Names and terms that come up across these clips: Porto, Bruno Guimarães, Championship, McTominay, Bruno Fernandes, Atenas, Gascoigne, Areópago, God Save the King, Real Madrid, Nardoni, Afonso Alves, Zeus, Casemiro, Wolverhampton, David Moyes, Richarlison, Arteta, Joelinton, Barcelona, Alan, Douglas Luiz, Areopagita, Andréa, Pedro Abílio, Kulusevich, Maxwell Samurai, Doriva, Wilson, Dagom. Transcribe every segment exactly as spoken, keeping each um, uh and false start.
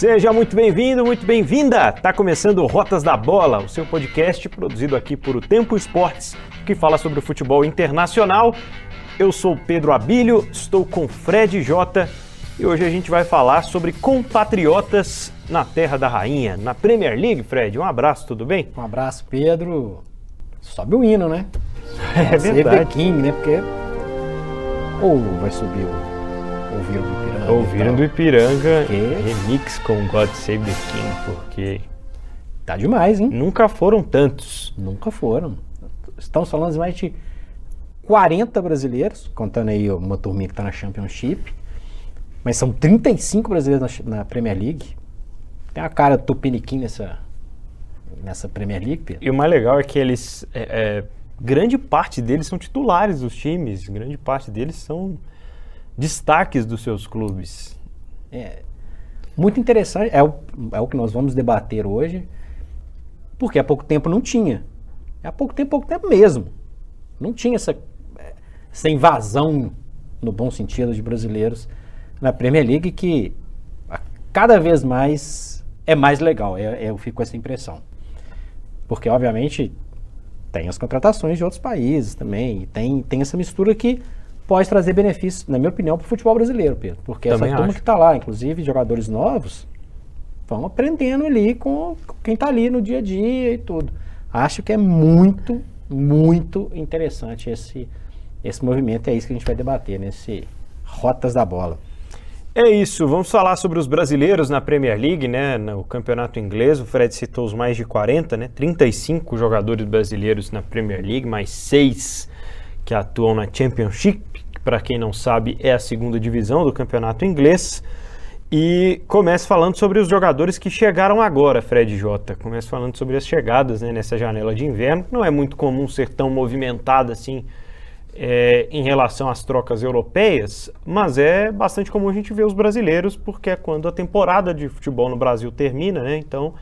Seja muito bem-vindo, muito bem-vinda! Tá começando Rotas da Bola, o seu podcast produzido aqui por O Tempo Esportes, que fala sobre o futebol internacional. Eu sou Pedro Abílio, estou com Fred Jota e hoje a gente vai falar sobre compatriotas na Terra da Rainha, na Premier League. Fred, um abraço, tudo bem? Um abraço, Pedro. Sobe o hino, né? É verdade. King, né? Porque ou vai subir ouviram do Ipiranga. Ouviram do Ipiranga remix com God Save the King, porque tá demais, hein? Nunca foram tantos. Nunca foram. Estamos falando de mais de quarenta brasileiros, contando aí uma turminha que tá na Championship, mas são trinta e cinco brasileiros na, na Premier League. Tem a cara do Tupiniquim nessa, nessa Premier League, Pedro. E o mais legal é que eles... É, é, grande parte deles são titulares dos times, grande parte deles são destaques dos seus clubes. É muito interessante, é o, é o que nós vamos debater hoje, porque há pouco tempo não tinha. Há pouco tempo, pouco tempo mesmo. Não tinha essa, essa invasão, no bom sentido, de brasileiros na Premier League, que cada vez mais é mais legal. É, é, eu fico com essa impressão. Porque, obviamente, tem as contratações de outros países também, e tem, tem essa mistura que pode trazer benefícios, na minha opinião, para o futebol brasileiro, Pedro. Porque também essa turma acho. Que está lá, inclusive jogadores novos, vão aprendendo ali com quem está ali no dia a dia e tudo. Acho que é muito, muito interessante esse, esse movimento. É isso que a gente vai debater nesse Rotas da Bola. É isso, vamos falar sobre os brasileiros na Premier League, né? No campeonato inglês, o Fred citou os mais de quarenta, né? trinta e cinco jogadores brasileiros na Premier League, mais seis que atuam na Championship. Para quem não sabe, é a segunda divisão do campeonato inglês. E começo falando sobre os jogadores que chegaram agora, Fred Jota. Começo falando sobre as chegadas, né, nessa janela de inverno. Não é muito comum ser tão movimentado assim é, em relação às trocas europeias, mas é bastante comum a gente ver os brasileiros, porque é quando a temporada de futebol no Brasil termina, né? Então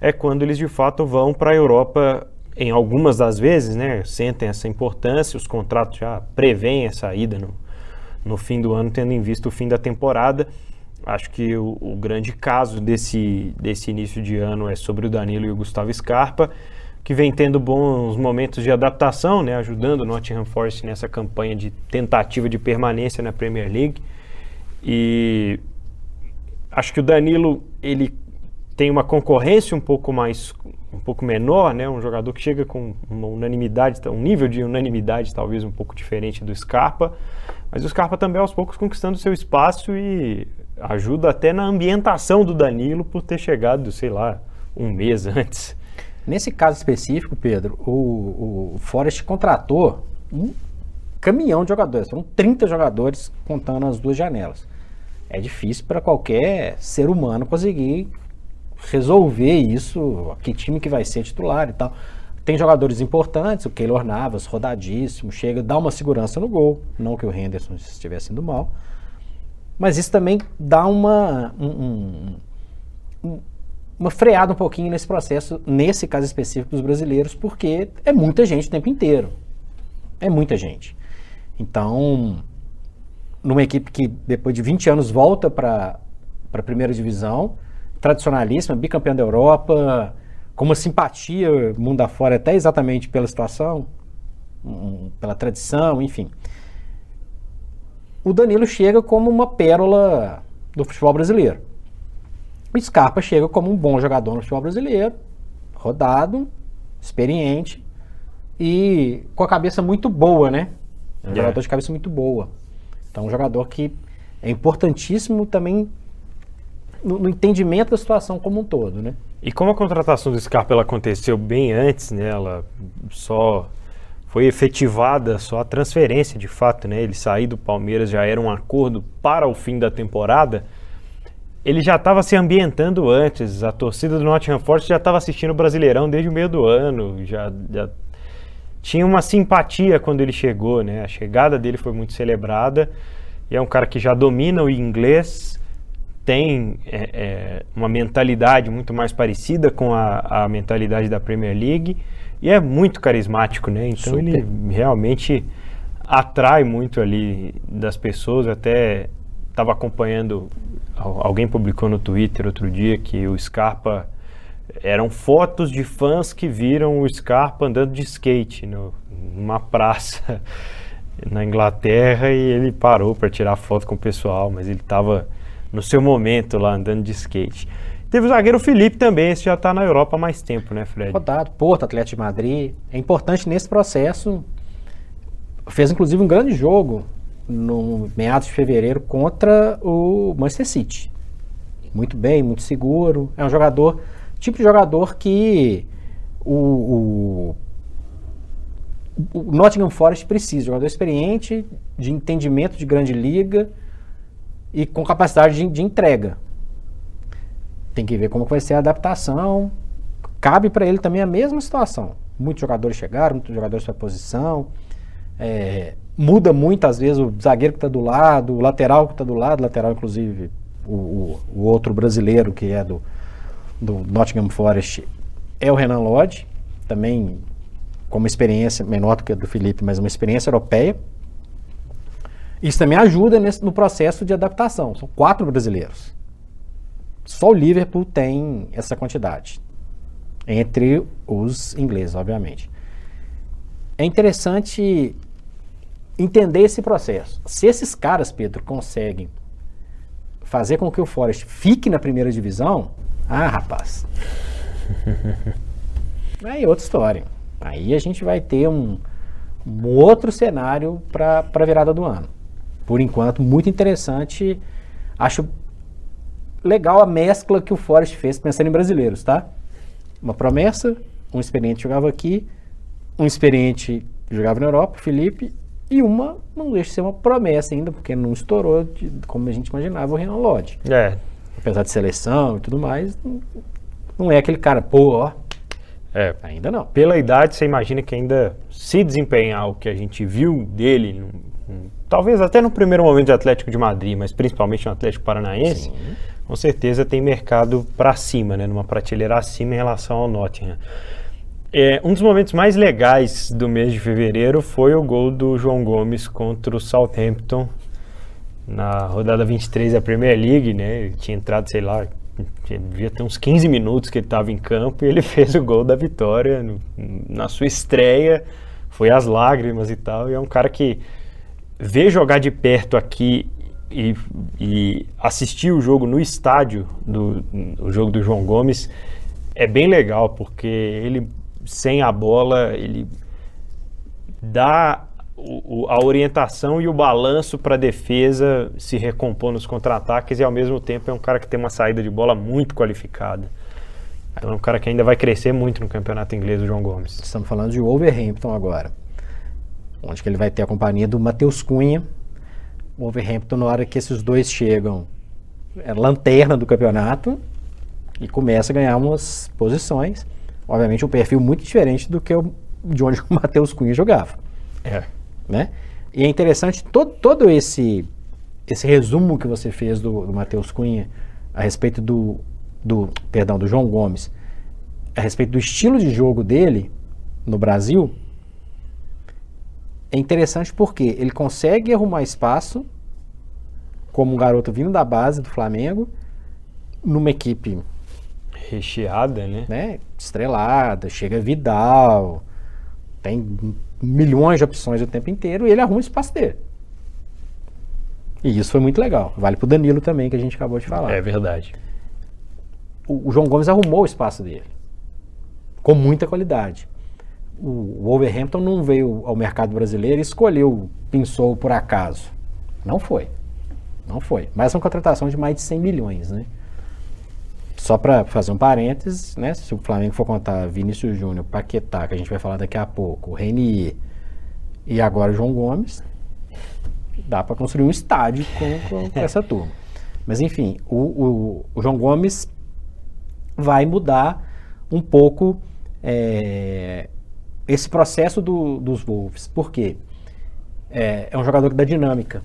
é quando eles de fato vão para a Europa. Em algumas das vezes, né, sentem essa importância, os contratos já prevêem essa ida no, no fim do ano, tendo em vista o fim da temporada. Acho que o, o grande caso desse, desse início de ano é sobre o Danilo e o Gustavo Scarpa, que vem tendo bons momentos de adaptação, né, ajudando o Nottingham Forest nessa campanha de tentativa de permanência na Premier League. E acho que o Danilo, ele tem uma concorrência um pouco mais... um pouco menor, né? Um jogador que chega com uma unanimidade, um nível de unanimidade talvez um pouco diferente do Scarpa, mas o Scarpa também aos poucos conquistando seu espaço e ajuda até na ambientação do Danilo por ter chegado, sei lá, um mês antes. Nesse caso específico, Pedro, o, o Forest contratou um caminhão de jogadores, foram trinta jogadores contando as duas janelas. É difícil para qualquer ser humano conseguir resolver isso, que time que vai ser titular e tal. Tem jogadores importantes, o Keylor Navas, rodadíssimo, chega, dá uma segurança no gol, não que o Henderson estivesse indo mal, mas isso também dá uma um, um, uma freada um pouquinho nesse processo, nesse caso específico dos brasileiros, porque é muita gente o tempo inteiro, é muita gente. Então, numa equipe que depois de vinte anos volta para a primeira divisão, tradicionalíssima, bicampeã da Europa, com uma simpatia mundo afora, até exatamente pela situação, um, pela tradição, enfim. O Danilo chega como uma pérola do futebol brasileiro. O Scarpa chega como um bom jogador no futebol brasileiro, rodado, experiente e com a cabeça muito boa, né? É um yeah. jogador de cabeça muito boa. Então, um jogador que é importantíssimo também No, no entendimento da situação como um todo, né? E como a contratação do Scarpa ela aconteceu bem antes, né? Ela só foi efetivada, só a transferência de fato, né? Ele sair do Palmeiras já era um acordo para o fim da temporada. Ele já estava se ambientando antes, a torcida do Nottingham Forest já estava assistindo o Brasileirão desde o meio do ano, já, já tinha uma simpatia quando ele chegou, né? A chegada dele foi muito celebrada e é um cara que já domina o inglês, tem é, é, uma mentalidade muito mais parecida com a, a mentalidade da Premier League e é muito carismático, né? Então Super. Ele realmente atrai muito ali das pessoas. Até estava acompanhando Alguém publicou no Twitter outro dia que o Scarpa... Eram fotos de fãs que viram o Scarpa andando de skate no, numa praça na Inglaterra, e ele parou para tirar foto com o pessoal, mas ele estava no seu momento lá andando de skate. Teve o zagueiro Felipe também, esse já está na Europa há mais tempo, né, Fred? Rodado, Porto, Atlético de Madrid. É importante nesse processo. Fez inclusive um grande jogo no meados de fevereiro contra o Manchester City. Muito bem, muito seguro. É um jogador... tipo de jogador que o, o, o Nottingham Forest precisa, jogador experiente, de entendimento de grande liga e com capacidade de, de entrega. Tem que ver como vai ser a adaptação. Cabe para ele também a mesma situação. Muitos jogadores chegaram, muitos jogadores para posição. É, muda muito, às vezes, o zagueiro que está do lado, o lateral que está do lado, lateral, inclusive, o, o, o outro brasileiro que é do... do Nottingham Forest é o Renan Lodge, também com uma experiência menor do que a do Felipe, mas uma experiência europeia. Isso também ajuda nesse, no processo de adaptação. São quatro brasileiros. Só o Liverpool tem essa quantidade, entre os ingleses, obviamente. É interessante entender esse processo. Se esses caras, Pedro, conseguem fazer com que o Forest fique na primeira divisão, ah, rapaz, aí é outra história. Aí a gente vai ter um, um outro cenário para a virada do ano. Por enquanto, muito interessante. Acho legal a mescla que o Forest fez pensando em brasileiros, tá? Uma promessa, um experiente jogava aqui, um experiente jogava na Europa, Felipe, e uma, não deixa de ser uma promessa ainda, porque não estourou, de, como a gente imaginava, o Renan Lodge. É. Apesar de seleção e tudo mais, não é aquele cara, pô, ó, é, ainda não. Pela idade, você imagina que ainda se desempenhar o que a gente viu dele, num, num, talvez até no primeiro momento de Atlético de Madrid, mas principalmente no Atlético Paranaense, sim, com certeza tem mercado para cima, né, numa prateleira acima em relação ao Nottingham. É, um dos momentos mais legais do mês de fevereiro foi o gol do João Gomes contra o Southampton, na rodada vinte e três da Premier League, né? Ele tinha entrado, sei lá, devia ter uns quinze minutos que ele estava em campo, e ele fez o gol da vitória no, na sua estreia, foi às lágrimas e tal, e é um cara que vê jogar de perto aqui e, e assistir o jogo no estádio, do, o jogo do João Gomes, é bem legal, porque ele, sem a bola, ele dá... O, a orientação e o balanço para a defesa se recompor nos contra-ataques, e ao mesmo tempo é um cara que tem uma saída de bola muito qualificada. Então é um cara que ainda vai crescer muito no campeonato inglês, o João Gomes. Estamos falando de Wolverhampton agora, onde que ele vai ter a companhia do Matheus Cunha. O Wolverhampton, na hora que esses dois chegam, é lanterna do campeonato e começa a ganhar umas posições. Obviamente um perfil muito diferente do que o, de onde o Matheus Cunha jogava. É. Né? E é interessante todo, todo esse, esse resumo que você fez do, do Matheus Cunha a respeito do, do, perdão, do João Gomes, a respeito do estilo de jogo dele no Brasil. É interessante porque ele consegue arrumar espaço como um garoto vindo da base do Flamengo, numa equipe recheada, né? Né? Estrelada, chega Vidal, tem... milhões de opções o tempo inteiro, e ele arruma o espaço dele. E isso foi muito legal. Vale pro Danilo também, que a gente acabou de falar. É verdade. O, o João Gomes arrumou o espaço dele. Com muita qualidade. O, o Wolverhampton não veio ao mercado brasileiro e escolheu, pensou por acaso. Não foi. Não foi. Mas é uma contratação de mais de cem milhões, né? Só para fazer um parênteses, né? Se o Flamengo for contar Vinícius Júnior, Paquetá, que a gente vai falar daqui a pouco, o Renier e agora o João Gomes, dá para construir um estádio com, com, com essa turma. Mas enfim, o, o, o João Gomes vai mudar um pouco é, esse processo do, dos Wolves, porque é, é um jogador da dinâmica.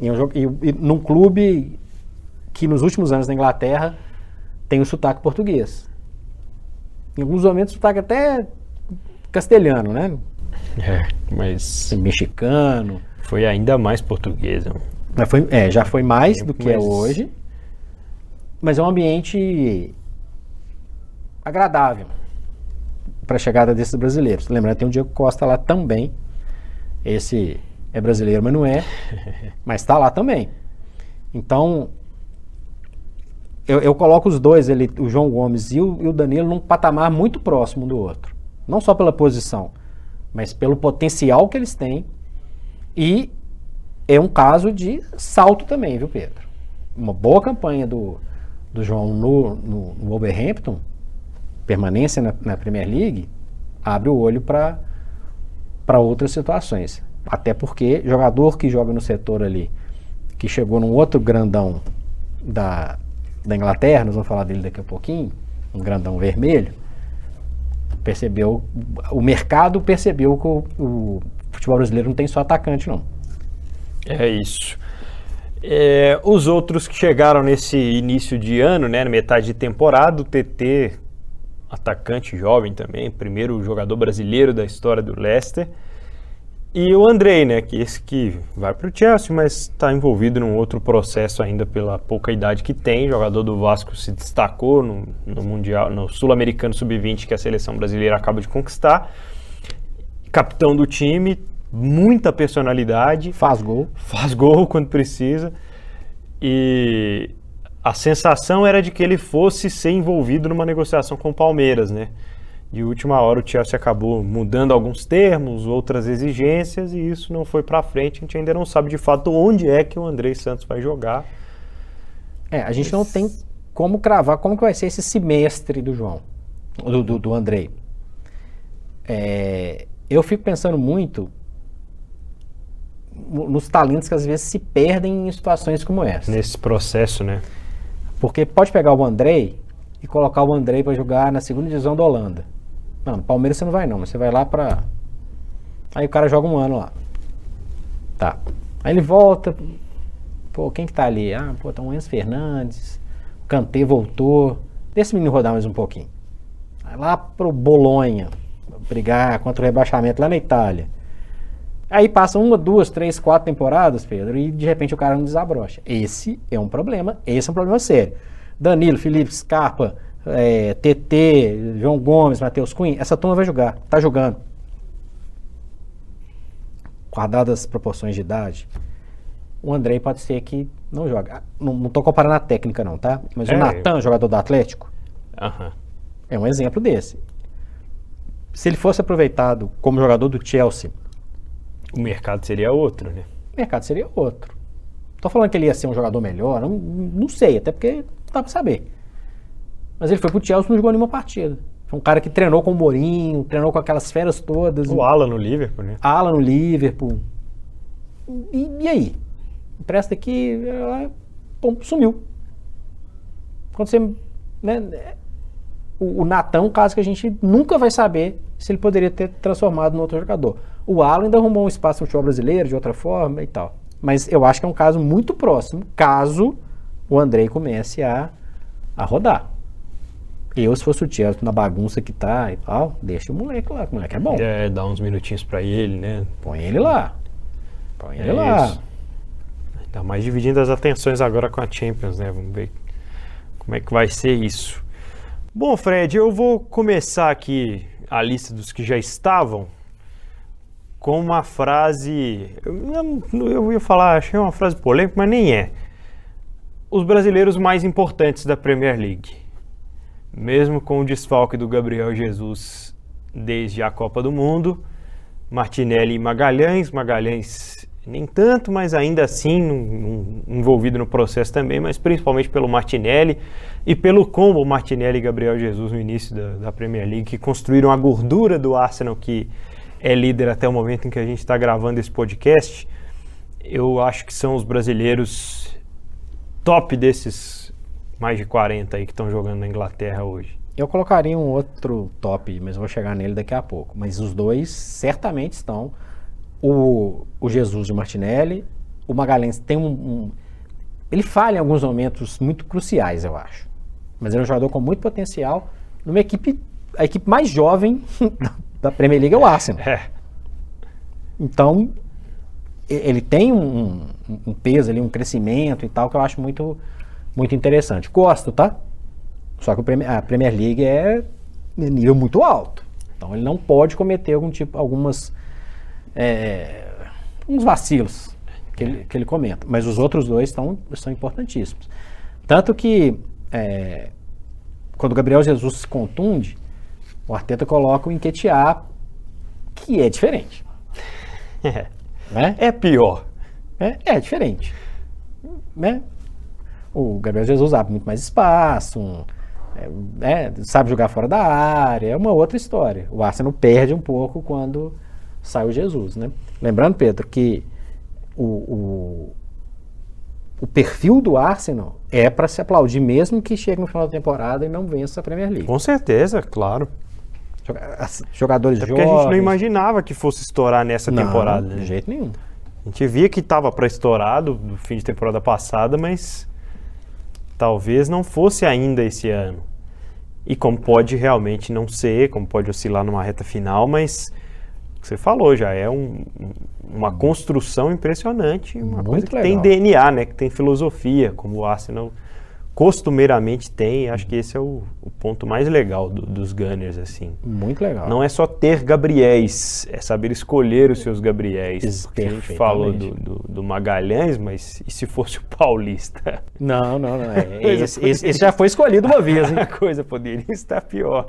E, um, e, e num clube... que nos últimos anos na Inglaterra tem o sotaque português. Em alguns momentos o sotaque até castelhano, né? É, mas... mexicano. Foi ainda mais português. Já foi, é, já foi mais do que é hoje, mas é um ambiente agradável para a chegada desses brasileiros. Lembrando, tem o Diego Costa lá também. Esse é brasileiro, mas não é. Mas está lá também. Então, eu, eu coloco os dois, ele, o João Gomes e o, e o Danilo, num patamar muito próximo um do outro. Não só pela posição, mas pelo potencial que eles têm. E é um caso de salto também, viu, Pedro? Uma boa campanha do, do João no, no, no Wolverhampton, permanência na, na Premier League, abre o olho para para outras situações. Até porque jogador que joga no setor ali, que chegou num outro grandão da, da Inglaterra, nós vamos falar dele daqui a pouquinho, um grandão vermelho, percebeu, o mercado percebeu que o, o futebol brasileiro não tem só atacante, não. É isso. É, os outros que chegaram nesse início de ano, né, na metade de temporada, o T T... atacante jovem também, primeiro jogador brasileiro da história do Leicester. E o Andrei, né, que esse que vai para o Chelsea, mas está envolvido num outro processo ainda pela pouca idade que tem. Jogador do Vasco, se destacou no, no Mundial, no Sul-Americano sub vinte que a seleção brasileira acaba de conquistar. Capitão do time, muita personalidade. Faz gol. Faz gol quando precisa. E a sensação era de que ele fosse ser envolvido numa negociação com o Palmeiras, né? De última hora o Chelsea acabou mudando alguns termos, outras exigências, e isso não foi pra frente. A gente ainda não sabe de fato onde é que o Andrei Santos vai jogar. É, a gente esse... não tem como cravar como que vai ser esse semestre do João, do, do, do Andrei. É, eu fico pensando muito nos talentos que às vezes se perdem em situações como essa. Nesse processo, né? Porque pode pegar o Andrei e colocar o Andrei para jogar na segunda divisão da Holanda. Não, no Palmeiras você não vai não, mas você vai lá para... Aí o cara joga um ano lá. Tá. Aí ele volta, pô, quem que tá ali? Ah, pô, tá o Enzo Fernandes, o Kanté voltou. Deixa esse menino rodar mais um pouquinho. Vai lá pro Bolonha, brigar contra o rebaixamento lá na Itália. Aí passam uma, duas, três, quatro temporadas, Pedro, e de repente o cara não desabrocha. Esse é um problema, esse é um problema sério. Danilo, Felipe, Scarpa, é, T T, João Gomes, Matheus Cunha, essa turma vai jogar, tá jogando. Guardadas as proporções de idade, o Andrei pode ser que não joga. Não, não tô comparando a técnica não, tá? Mas é, o Natan, eu... jogador do Atlético, uhum, é um exemplo desse. Se ele fosse aproveitado como jogador do Chelsea, o mercado seria outro, né? O mercado seria outro. Tô falando que ele ia ser um jogador melhor, não, não sei, até porque não dá pra saber. Mas ele foi pro Chelsea e não jogou nenhuma partida. Foi um cara que treinou com o Mourinho, treinou com aquelas feras todas. O Alan no Liverpool, né? Alan no Liverpool. E, e aí? Empresta aqui, pum, sumiu. Quando você... né, o, o Natan é um caso que a gente nunca vai saber se ele poderia ter transformado em outro jogador. O Alan ainda arrumou um espaço no futebol brasileiro de outra forma e tal. Mas eu acho que é um caso muito próximo, caso o Andrei comece a, a rodar. Eu, se fosse o Thiago, na bagunça que tá e tal, deixa o moleque lá, o moleque é bom. É, dá uns minutinhos pra ele, né? Põe ele lá. Põe ele é lá. Isso. Ainda mais dividindo as atenções agora com a Champions, né? Vamos ver como é que vai ser isso. Bom, Fred, eu vou começar aqui a lista dos que já estavam com uma frase, eu, eu ia falar, achei uma frase polêmica, mas nem é. Os brasileiros mais importantes da Premier League, mesmo com o desfalque do Gabriel Jesus desde a Copa do Mundo, Martinelli e Magalhães, Magalhães nem tanto, mas ainda assim um, um, envolvido no processo também, mas principalmente pelo Martinelli e pelo combo Martinelli e Gabriel Jesus no início da, da Premier League, que construíram a gordura do Arsenal que é líder até o momento em que a gente está gravando esse podcast. Eu acho que são os brasileiros top desses mais de quarenta aí que estão jogando na Inglaterra hoje. Eu colocaria um outro top, mas vou chegar nele daqui a pouco. Mas os dois certamente estão. O, o Jesus de Martinelli, o Magalhães tem um, um... ele falha em alguns momentos muito cruciais, eu acho. Mas ele é um jogador com muito potencial numa equipe, a equipe mais jovem da Premier League é o Arsenal. É. Então, ele tem um, um peso ali, um crescimento e tal, que eu acho muito, muito interessante. Gosto, tá? Só que a Premier League é nível muito alto. Então ele não pode cometer algum tipo, algumas, é, uns vacilos que ele, que ele comenta. Mas os outros dois tão, são importantíssimos. Tanto que é, quando o Gabriel Jesus se contunde, o Arteta coloca o Nketiah, que é diferente. É, né? É pior. É, é diferente. Né? O Gabriel Jesus abre muito mais espaço, um, é, sabe jogar fora da área, é uma outra história. O Arsenal perde um pouco quando sai o Jesus, né? Lembrando, Pedro, que o, o, o perfil do Arsenal é para se aplaudir, mesmo que chegue no final da temporada e não vença a Premier League. Com certeza, claro. Jogadores jovens... Porque a gente não imaginava que fosse estourar nessa não, temporada. Né? De jeito nenhum. A gente via que estava para estourar do, do fim de temporada passada, mas talvez não fosse ainda esse ano. E como pode realmente não ser, como pode oscilar numa reta final, mas você falou, já é um, uma construção impressionante, uma muito coisa que legal. Tem D N A, né? Que tem filosofia, como o Arsenal costumeiramente tem. Acho que esse é o, o ponto mais legal do, dos Gunners, assim. Muito legal. Não é só ter Gabriéis, é saber escolher os seus Gabriéis. Porque a gente falou do, do, do Magalhães, mas e se fosse o Paulista? Não, não, não. É. Esse, esse, esse já foi escolhido uma vez, hein? A coisa poderia estar pior.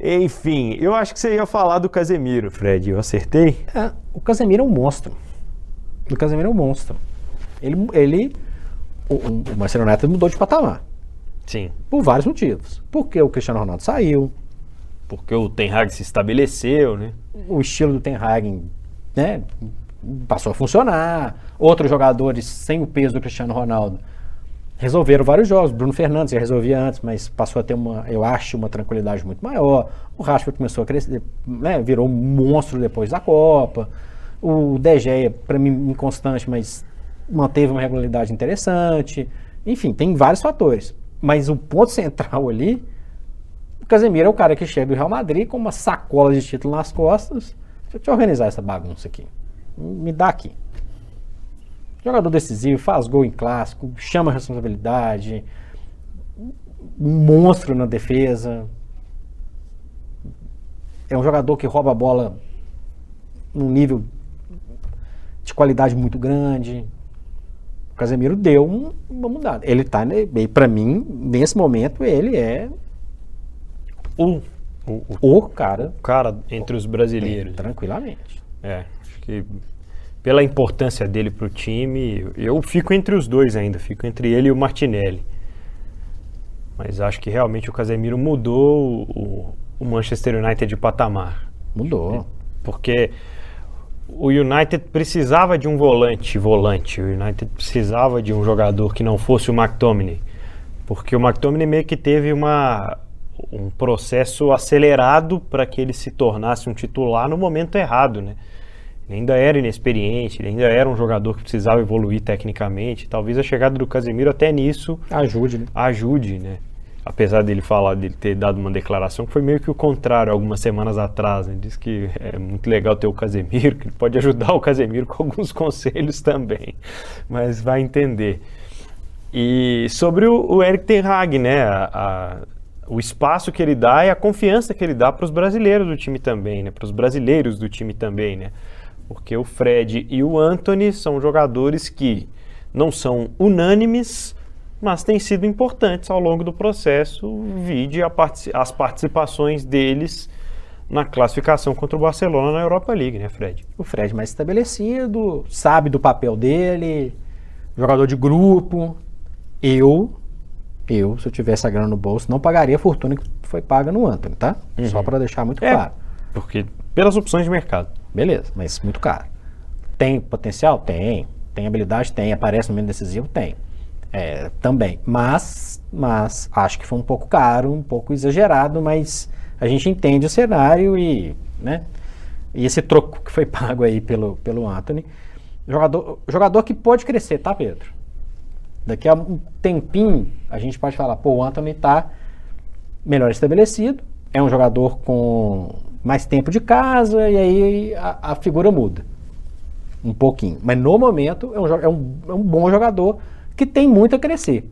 Enfim, eu acho que você ia falar do Casemiro, Fred. Eu acertei? É, o Casemiro é um monstro. O Casemiro é um monstro. Ele... ele... O, o Manchester United mudou de patamar. Sim. Por vários motivos. Porque o Cristiano Ronaldo saiu. Porque o Ten Hag se estabeleceu, né? O estilo do Ten Hag, né, passou a funcionar. Outros jogadores sem o peso do Cristiano Ronaldo resolveram vários jogos. Bruno Fernandes já resolvia antes, mas passou a ter uma, eu acho, uma tranquilidade muito maior. O Rashford começou a crescer, né, virou um monstro depois da Copa. O De Gea, para mim, inconstante, mas manteve uma regularidade interessante. Enfim, tem vários fatores. Mas o ponto central ali, o Casemiro é o cara que chega do Real Madrid com uma sacola de título nas costas. Deixa eu te organizar essa bagunça aqui. Me dá aqui. Jogador decisivo, faz gol em clássico, chama a responsabilidade, monstro na defesa. É um jogador que rouba a bola num nível de qualidade muito grande. O Casemiro deu um, uma mudada. Ele tá, né, para mim, nesse momento, ele é o, o, o, o cara. O cara entre os brasileiros. É, tranquilamente. É, acho que pela importância dele pro time, eu fico entre os dois ainda, fico entre ele e o Martinelli. Mas acho que realmente o Casemiro mudou o, o Manchester United de patamar. Mudou. Porque o United precisava de um volante, volante, o United precisava de um jogador que não fosse o McTominay, porque o McTominay meio que teve uma, um processo acelerado para que ele se tornasse um titular no momento errado, né? Ele ainda era inexperiente, ele ainda era um jogador que precisava evoluir tecnicamente, talvez a chegada do Casemiro até nisso ajude, né? Ajude, né? Apesar dele falar, dele ter dado uma declaração que foi meio que o contrário algumas semanas atrás, né? Diz que é muito legal ter o Casemiro, que ele pode ajudar o Casemiro com alguns conselhos também, mas vai entender. E sobre o, o Erik Ten Hag, né, a, a, o espaço que ele dá e a confiança que ele dá para os brasileiros do time também, né, para os brasileiros do time também, né, porque o Fred e o Antony são jogadores que não são unânimes, mas têm sido importantes ao longo do processo, vide partic- as participações deles na classificação contra o Barcelona na Europa League, né, Fred? O Fred mais estabelecido, sabe do papel dele, jogador de grupo. Eu, eu, se eu tivesse a grana no bolso, não pagaria a fortuna que foi paga no Antony, tá? Uhum. Só para deixar muito claro. É, porque pelas opções de mercado. Beleza, mas muito caro. Tem potencial? Tem. Tem habilidade? Tem. Aparece no momento decisivo? Tem. É, também, mas, mas acho que foi um pouco caro, um pouco exagerado, mas a gente entende o cenário e, né, e esse troco que foi pago aí pelo, pelo Antony, jogador, jogador que pode crescer, tá, Pedro? Daqui a um tempinho a gente pode falar, pô, o Antony tá melhor estabelecido, é um jogador com mais tempo de casa e aí a, a figura muda. um pouquinho. Mas no momento é um, é um, é um bom jogador que tem muito a crescer.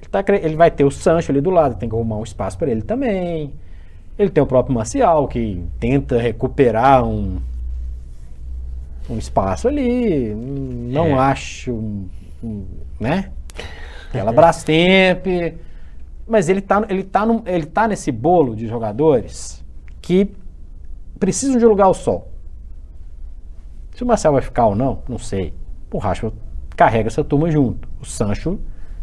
Ele, tá, ele vai ter o Sancho ali do lado, tem que arrumar um espaço para ele também. Ele tem o próprio Marcial, que tenta recuperar um, um espaço ali. Não é. acho, um, um, né? Aquela Brastemp. Mas ele tá, ele, tá num, ele tá nesse bolo de jogadores que precisam de lugar ao sol. Se o Marcial vai ficar ou não, não sei. O Rashford carrega essa turma junto. O Sancho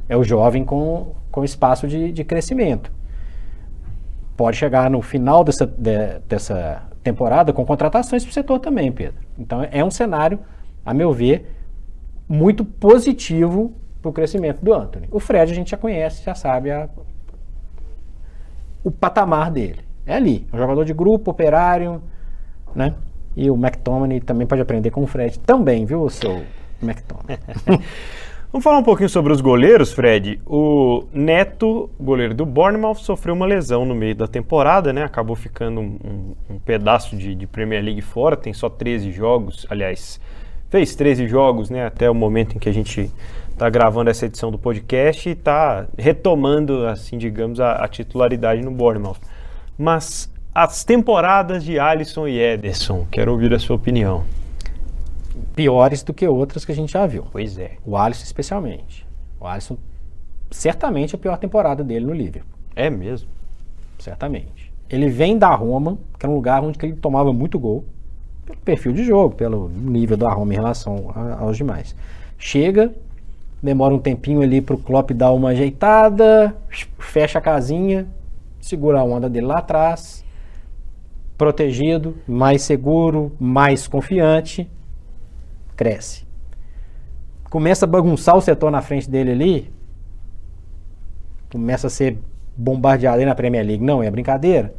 é o jovem com, com espaço de, de crescimento. Pode chegar no final dessa, de, dessa temporada com contratações para o setor também, Pedro. Então é um cenário, a meu ver, muito positivo para o crescimento do Antony. O Fred a gente já conhece, já sabe a, o patamar dele. É ali, é um jogador de grupo, operário, né? E o McTominay também pode aprender com o Fred também, viu, o seu McTominay. Vamos falar um pouquinho sobre os goleiros, Fred. O Neto, goleiro do Bournemouth, sofreu uma lesão no meio da temporada, né? Acabou ficando um, um pedaço de, de Premier League fora, tem só treze jogos, aliás, fez treze jogos, né? Até o momento em que a gente está gravando essa edição do podcast e está retomando, assim, digamos, a, a titularidade no Bournemouth. Mas as temporadas de Alisson e Ederson, quero ouvir a sua opinião. Piores do que outras que a gente já viu. Pois é. O Alisson especialmente. O Alisson, certamente, a pior temporada dele no Liverpool. É mesmo? Certamente. Ele vem da Roma, que era um lugar onde ele tomava muito gol, pelo perfil de jogo, pelo nível da Roma em relação a, aos demais. Chega, demora um tempinho ali pro Klopp dar uma ajeitada, fecha a casinha, segura a onda dele lá atrás, protegido, mais seguro, mais confiante, cresce. Começa a bagunçar o setor na frente dele ali, começa a ser bombardeado ali na Premier League. Não, é brincadeira.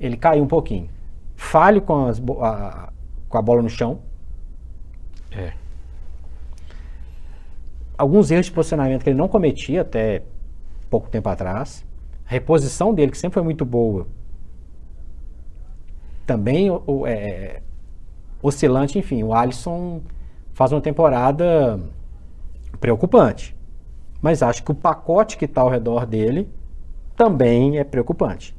Ele caiu um pouquinho. Falho com, as, a, com a bola no chão. É. Alguns erros de posicionamento que ele não cometia até pouco tempo atrás. A reposição dele, que sempre foi muito boa, também o, é, oscilante. Enfim, o Alisson faz uma temporada preocupante, mas acho que o pacote que está ao redor dele também é preocupante.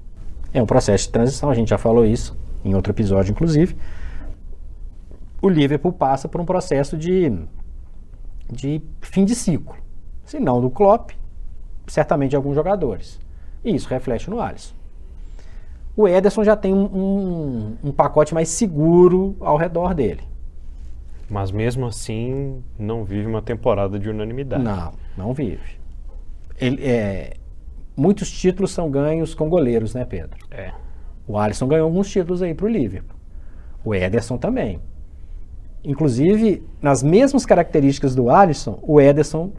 É um processo de transição, a gente já falou isso em outro episódio, inclusive. O Liverpool passa por um processo de, de fim de ciclo, se não do Klopp, certamente de alguns jogadores, e isso reflete no Alisson. O Ederson já tem um, um, um pacote mais seguro ao redor dele. Mas mesmo assim, não vive uma temporada de unanimidade. Não, não vive. Ele, é, muitos títulos são ganhos com goleiros, né, Pedro? É. O Alisson ganhou alguns títulos aí pro Liverpool. O Ederson também. Inclusive, nas mesmas características do Alisson, o Ederson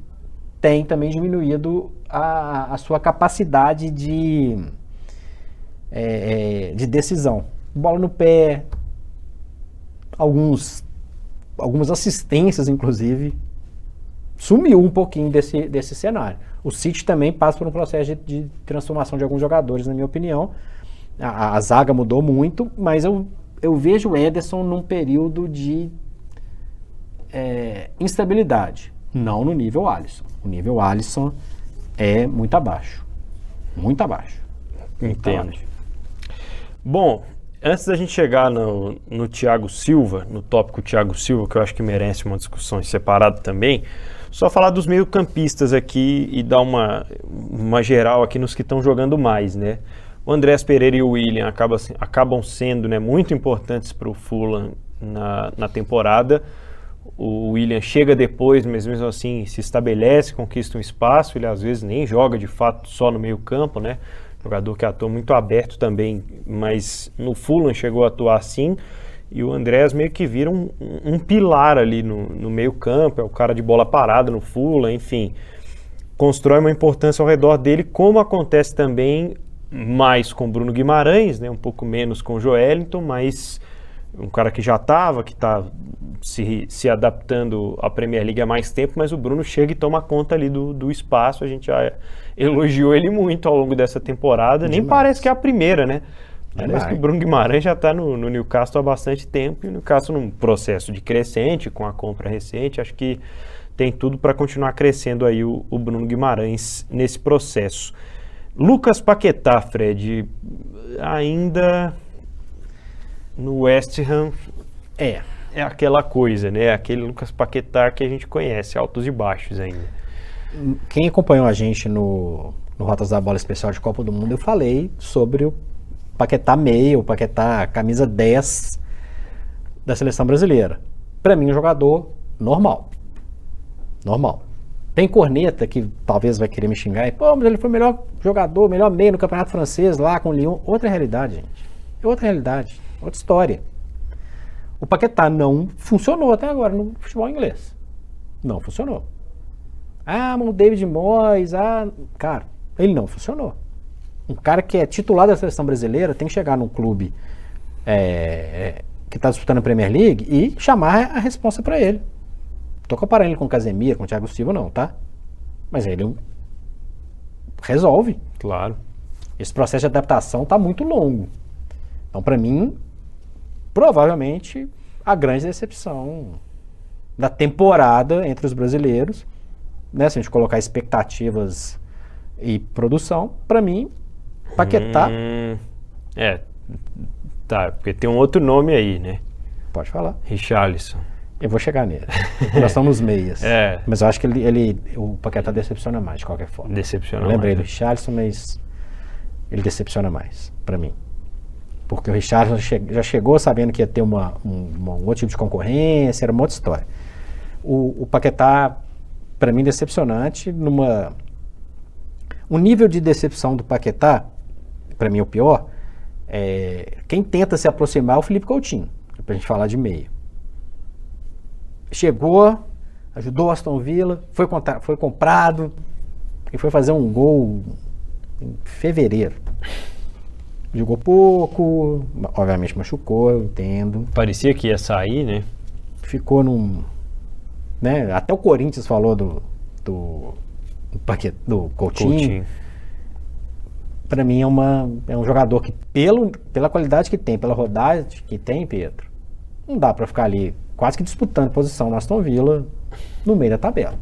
tem também diminuído a, a sua capacidade de... É, é, de decisão, bola no pé, alguns, algumas assistências, inclusive, sumiu um pouquinho desse, desse cenário. O City também passa por um processo de, de transformação de alguns jogadores, na minha opinião. A, a zaga mudou muito, mas eu, eu vejo o Ederson num período de é, instabilidade, não no nível Alisson. O nível Alisson é muito abaixo, muito abaixo. Entendo. Então, bom, antes da gente chegar no, no Thiago Silva, no tópico Thiago Silva, que eu acho que merece uma discussão separada também, só falar dos meio-campistas aqui e dar uma, uma geral aqui nos que estão jogando mais, né? O Andrés Pereira e o William acabam, acabam sendo, né, muito importantes para o Fulham na, na temporada. O William chega depois, mas mesmo assim se estabelece, conquista um espaço. Ele às vezes nem joga de fato só no meio-campo, né? Jogador que atua muito aberto também, mas no Fulham chegou a atuar assim, e o Andrés meio que vira um, um pilar ali no, no meio campo, é o cara de bola parada no Fulham, enfim, constrói uma importância ao redor dele, como acontece também mais com Bruno Guimarães, né, um pouco menos com o Joelinton, mas um cara que já estava, que está se, se adaptando à Premier League há mais tempo, mas o Bruno chega e toma conta ali do, do espaço. A gente já elogiou ele muito ao longo dessa temporada, nem parece que é a primeira, né? Parece que o Bruno Guimarães já está no, no Newcastle há bastante tempo, e o Newcastle num processo de crescente, com a compra recente, acho que tem tudo para continuar crescendo aí o, o Bruno Guimarães nesse processo. Lucas Paquetá, Fred, ainda no West Ham, é, é aquela coisa, né? Aquele Lucas Paquetá que a gente conhece, altos e baixos ainda. Quem acompanhou a gente no, no Rotas da Bola especial de Copa do Mundo, eu falei sobre o Paquetá meia, o Paquetá camisa dez da seleção brasileira. Para mim, um jogador normal. Normal. Tem corneta que talvez vai querer me xingar e, pô, mas ele foi o melhor jogador, melhor meia no Campeonato Francês lá com o Lyon. Outra realidade, gente. Outra realidade. Outra história. O Paquetá não funcionou até agora no futebol inglês. Não funcionou. Ah, o David Moyes, ah... Cara, ele não funcionou. Um cara que é titular da seleção brasileira tem que chegar num clube é, que está disputando a Premier League e chamar a responsa para ele. Não estou comparando ele com o Casemiro, com o Thiago Silva, não, tá? Mas ele resolve. Claro. Esse processo de adaptação está muito longo. Então, para mim, provavelmente, a grande decepção da temporada entre os brasileiros, né? Se a gente colocar expectativas e produção, para mim... Paquetá. Hum, é, tá, porque tem um outro nome aí, né? Pode falar. Richarlison. Eu vou chegar nele. Nós somos meias. É. Mas eu acho que ele, ele, o Paquetá decepciona mais, de qualquer forma. Decepciona mais. Eu lembrei mais do Richarlison, mas ele decepciona mais, pra mim. Porque o Richarlison che já chegou sabendo que ia ter uma, um, uma, um outro tipo de concorrência, era uma outra história. O, o Paquetá, pra mim, decepcionante, numa... O nível de decepção do Paquetá, para mim, o pior, é, quem tenta se aproximar é o Felipe Coutinho, pra gente falar de meio. Chegou, ajudou o Aston Villa, foi, foi comprado, e foi fazer um gol em fevereiro. Jogou pouco, obviamente machucou, eu entendo. Parecia que ia sair, né? Ficou num... Né, até o Corinthians falou do, do, do, Paquetá, do Coutinho. Coutinho. Para mim é, uma, é um jogador que, pelo, pela qualidade que tem, pela rodagem que tem, Pedro, não dá para ficar ali quase que disputando posição no Aston Villa no meio da tabela.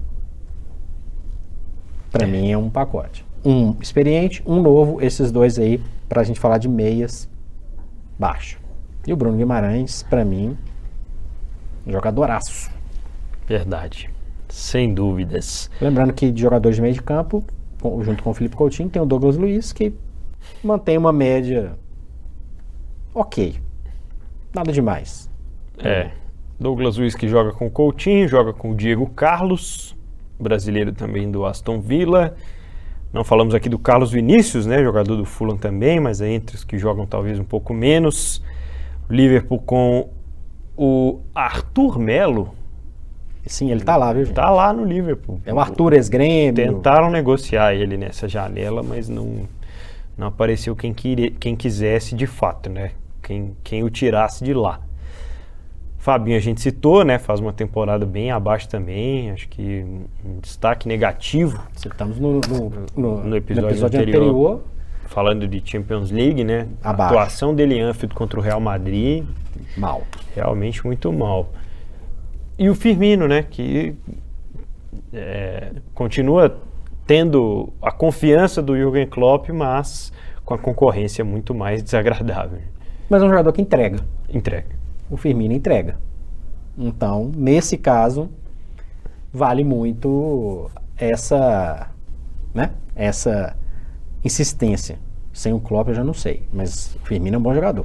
Para é. mim é um pacote. Um experiente, um novo, esses dois aí, para a gente falar de meias, baixo. E o Bruno Guimarães, para mim, um jogadoraço. Verdade. Sem dúvidas. Lembrando que de jogadores de meio de campo... junto com o Felipe Coutinho, tem o Douglas Luiz, que mantém uma média ok. Nada demais. É. Douglas Luiz que joga com o Coutinho, joga com o Diego Carlos, brasileiro também do Aston Villa. Não falamos aqui do Carlos Vinícius, né, jogador do Fulham também, mas é entre os que jogam talvez um pouco menos. O Liverpool com o Arthur Melo. Sim, ele tá lá, viu, gente? Tá lá no Liverpool. É o Arthur ex-Grêmio. Tentaram negociar ele nessa janela, mas não, não apareceu quem, queria, quem quisesse de fato, né? Quem, quem o tirasse de lá. Fabinho a gente citou, né? Faz uma temporada bem abaixo também. Acho que um destaque negativo. Citamos no, no, no, no episódio, no episódio anterior, anterior. Falando de Champions League, né? Abaixo. A atuação dele em Anfield contra o Real Madrid. Mal. Realmente muito mal. E o Firmino, né, que é, continua tendo a confiança do Jürgen Klopp, mas com a concorrência muito mais desagradável. Mas é um jogador que entrega. Entrega. O Firmino entrega. Então, nesse caso, vale muito essa, né, essa insistência. Sem o Klopp eu já não sei, mas o Firmino é um bom jogador.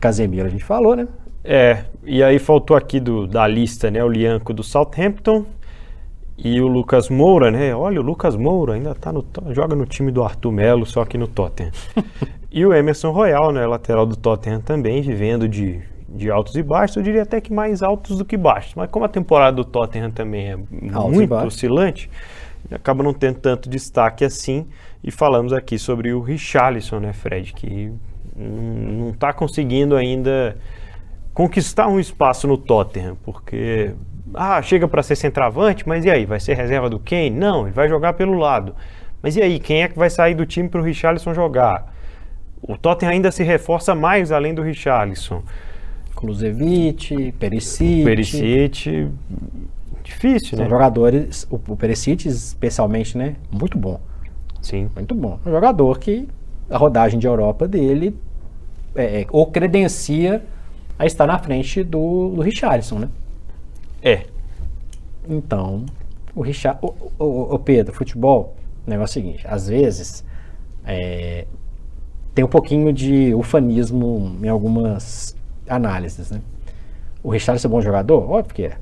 Casemiro a gente falou, né? É, e aí faltou aqui do, da lista, né, o Lianco do Southampton e o Lucas Moura, né, olha o Lucas Moura ainda tá no, joga no time do Arthur Melo, só que no Tottenham. E o Emerson Royal, né, lateral do Tottenham também, vivendo de, de altos e baixos, eu diria até que mais altos do que baixos, mas como a temporada do Tottenham também é altos muito oscilante, acaba não tendo tanto destaque assim, e falamos aqui sobre o Richarlison, né, Fred, que não está conseguindo ainda... conquistar um espaço no Tottenham, porque ah, chega para ser centroavante, mas e aí, vai ser reserva do Kane? Não, ele vai jogar pelo lado. Mas e aí, quem é que vai sair do time para o Richarlison jogar? o Tottenham ainda se reforça mais além do Richarlison. Kulusevich, Perisic. Perisic, difícil, né? São jogadores, o, o Perisic especialmente, né? Muito bom. Sim. Muito bom. Um jogador que a rodagem de Europa dele é, o credencia a estar na frente do, do Richarlison, né? É. Então, o, Richard, o, o, o Pedro, futebol, o negócio é o seguinte, às vezes é, tem um pouquinho de ufanismo em algumas análises, né? O Richarlison é bom jogador? Óbvio que é. Não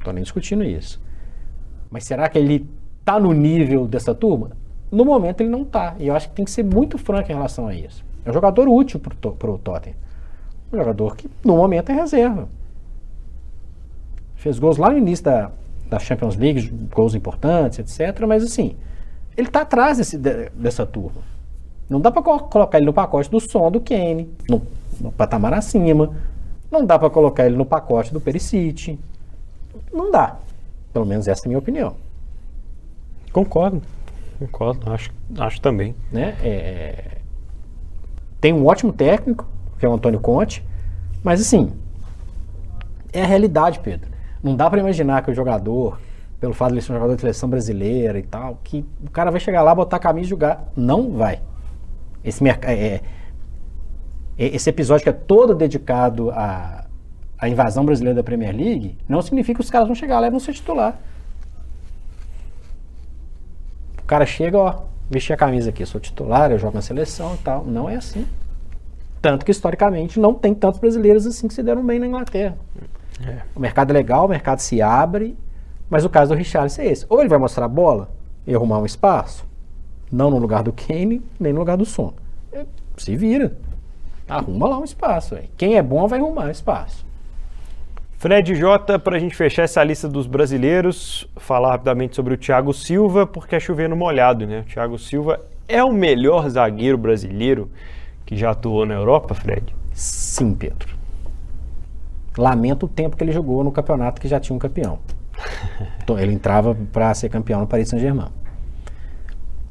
estou nem discutindo isso. Mas será que ele está no nível dessa turma? No momento ele não está. E eu acho que tem que ser muito franco em relação a isso. É um jogador útil para o Tottenham. Um jogador que no momento é reserva. Fez gols lá no início da, da Champions League, gols importantes, etcétera. Mas assim, ele está atrás desse, dessa turma. Não dá para colocar ele no pacote do Son, do Kane, no, no patamar acima. Não dá para colocar ele no pacote do Perisic. Não dá. Pelo menos essa é a minha opinião. Concordo. Concordo. Acho, acho também. Né? É... Tem um ótimo técnico, que é o Antônio Conte, mas assim, é a realidade, Pedro. Não dá para imaginar que o jogador, pelo fato de ele ser um jogador de seleção brasileira e tal, que o cara vai chegar lá, botar a camisa e jogar. Não vai. Esse, é, esse episódio que é todo dedicado à, à invasão brasileira da Premier League, não significa que os caras vão chegar lá e vão ser titular. O cara chega, ó, vestir a camisa aqui, sou titular, eu jogo na seleção e tal. Não é assim. Tanto que, historicamente, não tem tantos brasileiros assim que se deram bem na Inglaterra. É. O mercado é legal, o mercado se abre, mas o caso do Richarlison é esse. Ou ele vai mostrar a bola e arrumar um espaço, não no lugar do Kane, nem no lugar do Son. Se vira. Arruma lá um espaço. Véio. Quem é bom vai arrumar um espaço. Fred Jota, para a gente fechar essa lista dos brasileiros, falar rapidamente sobre o Thiago Silva, porque é chover no molhado, né? O Thiago Silva é o melhor zagueiro brasileiro que já atuou na Europa, Fred? Sim, Pedro. Lamento o tempo que ele jogou no campeonato que já tinha um campeão. Então, ele entrava para ser campeão no Paris Saint-Germain.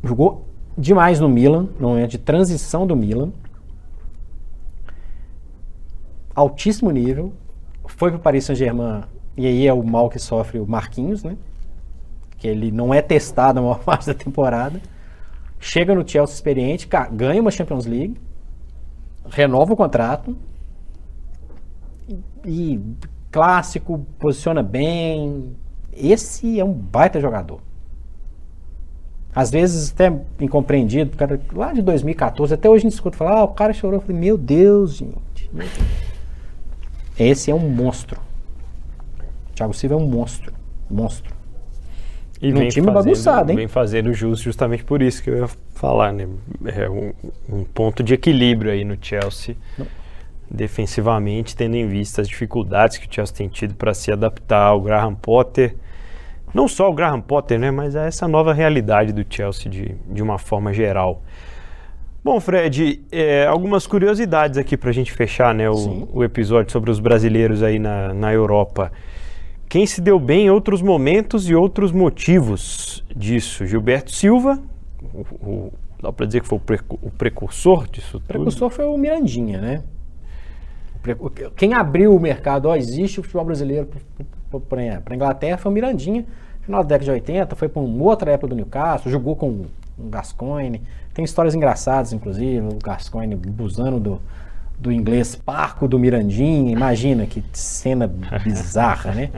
Jogou demais no Milan, no momento de transição do Milan. Altíssimo nível. Foi para o Paris Saint-Germain, e aí é o mal que sofre o Marquinhos, né? Que ele não é testado na maior parte da temporada. Chega no Chelsea experiente, ganha uma Champions League, renova o contrato, e clássico, posiciona bem. Esse é um baita jogador. Às vezes até incompreendido, o cara, lá de dois mil e quatorze, até hoje a gente escuta falar, ah, o cara chorou, eu falei, meu Deus, gente, meu Deus. Esse é um monstro. Thiago Silva é um monstro. Monstro. E um time fazendo, bagunçado, hein? Vem fazendo justo justamente por isso que eu ia falar, né? É um, um ponto de equilíbrio aí no Chelsea. Não. Defensivamente, tendo em vista as dificuldades que o Chelsea tem tido para se adaptar ao Graham Potter. Não só o Graham Potter, né? Mas a essa nova realidade do Chelsea de, de uma forma geral. Bom, Fred, é, algumas curiosidades aqui para a gente fechar, né, o, o episódio sobre os brasileiros aí na, na Europa. Quem se deu bem em outros momentos e outros motivos disso? Gilberto Silva, o, o, dá para dizer que foi o, pre, o precursor disso tudo? O precursor foi o Mirandinha, né? O, quem abriu o mercado, ó, existe o futebol brasileiro para a Inglaterra, foi o Mirandinha. No final da década de oitenta, foi para uma outra época do Newcastle, jogou com... o Gascoigne, tem histórias engraçadas, inclusive, o Gascoigne abusando do, do inglês parco do Mirandinha, imagina que cena bizarra, né?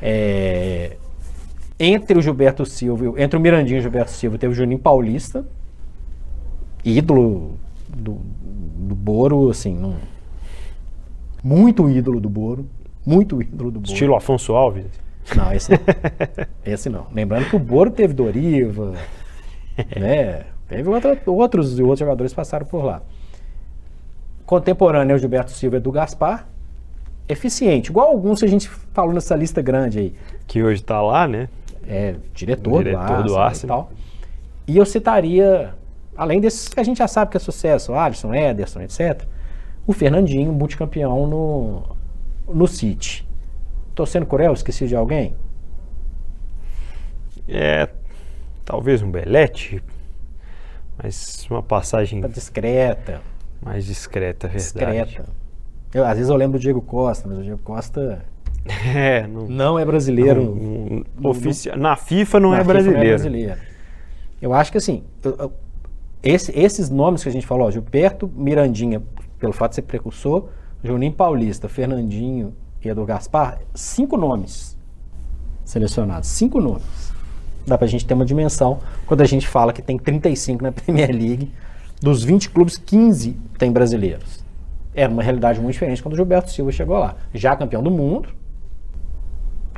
É, entre o Gilberto Silva, entre o Mirandinha e o Gilberto Silva, teve o Juninho Paulista, ídolo do, do Boro, assim, um, muito ídolo do Boro, muito ídolo do Boro. Estilo Afonso Alves? Não, esse não. Esse não. Lembrando que o Boro teve Doriva... né? Teve outra, outros e outros jogadores passaram por lá. Contemporâneo é o Gilberto Silva, do Gaspar. Eficiente, igual alguns que a gente falou nessa lista grande aí. Que hoje está lá, né? É, diretor, diretor do Arsenal. E, e eu citaria, além desses que a gente já sabe que é sucesso, Alisson, Ederson, etcétera. O Fernandinho, multicampeão no, no City. Tô sendo cruel, esqueci de alguém? É... Talvez um Belletti, Mas uma passagem... Discreta. Mais discreta, é verdade. Discreta. Eu, às vezes eu lembro do Diego Costa, mas o Diego Costa... É, não, não é brasileiro. Não, não, não, oficial, na FIFA não, na é, FIFA brasileiro. não é brasileiro. Eu acho que assim, eu, eu, esse, esses nomes que a gente falou, ó, Gilberto, Mirandinha, pelo fato de ser precursor, Juninho Paulista, Fernandinho e Edu Gaspar, cinco nomes selecionados, cinco nomes. Dá pra gente ter uma dimensão quando a gente fala que tem trinta e cinco na Premier League, dos vinte clubes, quinze tem brasileiros. Era uma realidade muito diferente quando o Gilberto Silva chegou lá, já campeão do mundo,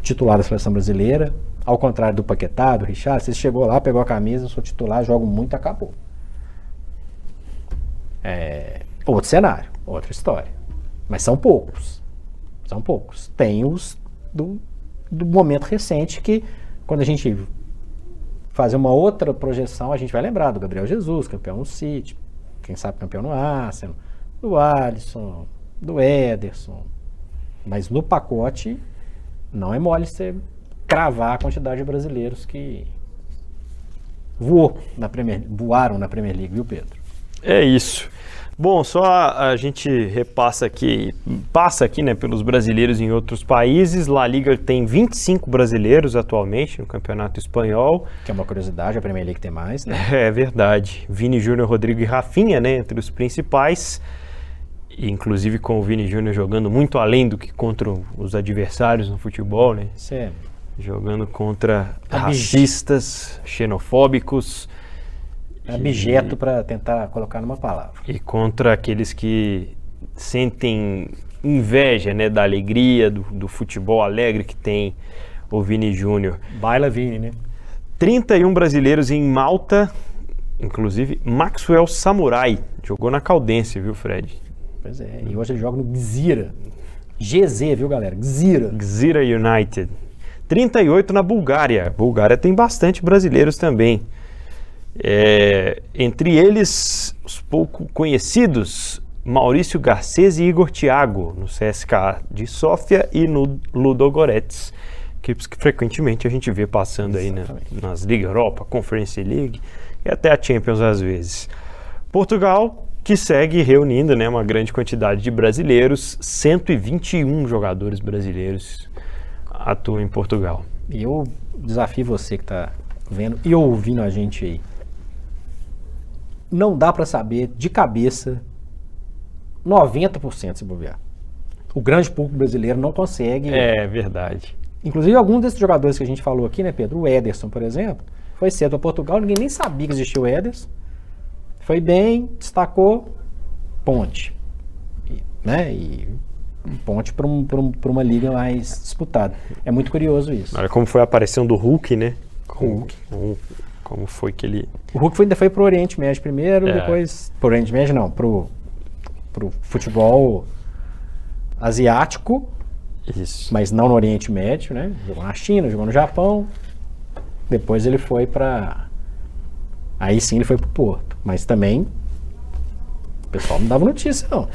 titular da seleção brasileira, ao contrário do Paquetá, do Richard, você chegou lá, pegou a camisa, sou titular, jogo muito, acabou. É, outro cenário, outra história. Mas são poucos. São poucos. Tem os do, do momento recente que, quando a gente fazer uma outra projeção, a gente vai lembrar do Gabriel Jesus, campeão no City, quem sabe campeão no Arsenal, do Alisson, do Ederson. Mas no pacote... Não é mole você cravar a quantidade de brasileiros que voou na Premier, voaram na Premier League, viu, Pedro? É isso. Bom, só a, a gente repassa aqui, passa aqui, né, pelos brasileiros em outros países. La Liga tem vinte e cinco brasileiros atualmente no Campeonato Espanhol. Que é uma curiosidade, a Premier League tem mais, né? É verdade. Vini Júnior, Rodrigo e Rafinha, né, entre os principais. Inclusive com o Vini Júnior jogando muito além do que contra os adversários no futebol, né? Sério. Jogando contra Abig... racistas, xenofóbicos. Abjeto e... para tentar colocar numa palavra. E contra aqueles que sentem inveja, né, da alegria, do, do futebol alegre que tem o Vini Júnior. Baila Vini, né? trinta e um brasileiros em Malta, inclusive Maxwell Samurai. Jogou na Caldense, viu, Fred? Pois é, e hoje ele joga no Gzira. G Z, viu, galera? Gzira. Gzira United. trinta e oito na Bulgária. Bulgária tem bastante brasileiros também. É, entre eles, os pouco conhecidos, Maurício Garcês e Igor Thiago, no C S K A de Sófia e no Ludogorets, equipes que frequentemente a gente vê passando aí, né, nas Liga Europa, Conference League e até a Champions às vezes. Portugal... que segue reunindo, né, uma grande quantidade de brasileiros, cento e vinte e um jogadores brasileiros atuam em Portugal. E eu desafio você que está vendo e ouvindo a gente aí. Não dá para saber de cabeça noventa por cento se bobear. O grande público brasileiro não consegue... É verdade. Inclusive alguns desses jogadores que a gente falou aqui, né, Pedro? O Ederson, por exemplo, foi cedo a Portugal, ninguém nem sabia que existia o Ederson. Foi bem, destacou, ponte, né? E ponte para um, um, uma liga mais disputada. É muito curioso isso. Olha como foi a aparição do Hulk, né? Com, Hulk. Com, como foi que ele... O Hulk ainda foi, foi para o Oriente Médio primeiro, é. depois... Para o Oriente Médio não, para o futebol asiático, isso. Mas não no Oriente Médio, né? Jogou na China, jogou no Japão, depois ele foi para... Aí sim ele foi pro Porto, mas também o pessoal não dava notícia, não.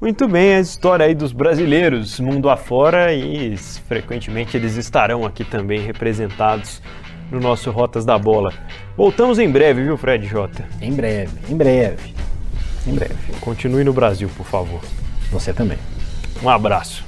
Muito bem, a história aí dos brasileiros mundo afora e frequentemente eles estarão aqui também representados no nosso Rotas da Bola. Voltamos em breve, viu, Fred Jota? Em breve, em breve, em breve. Continue no Brasil, por favor. Você também. Um abraço.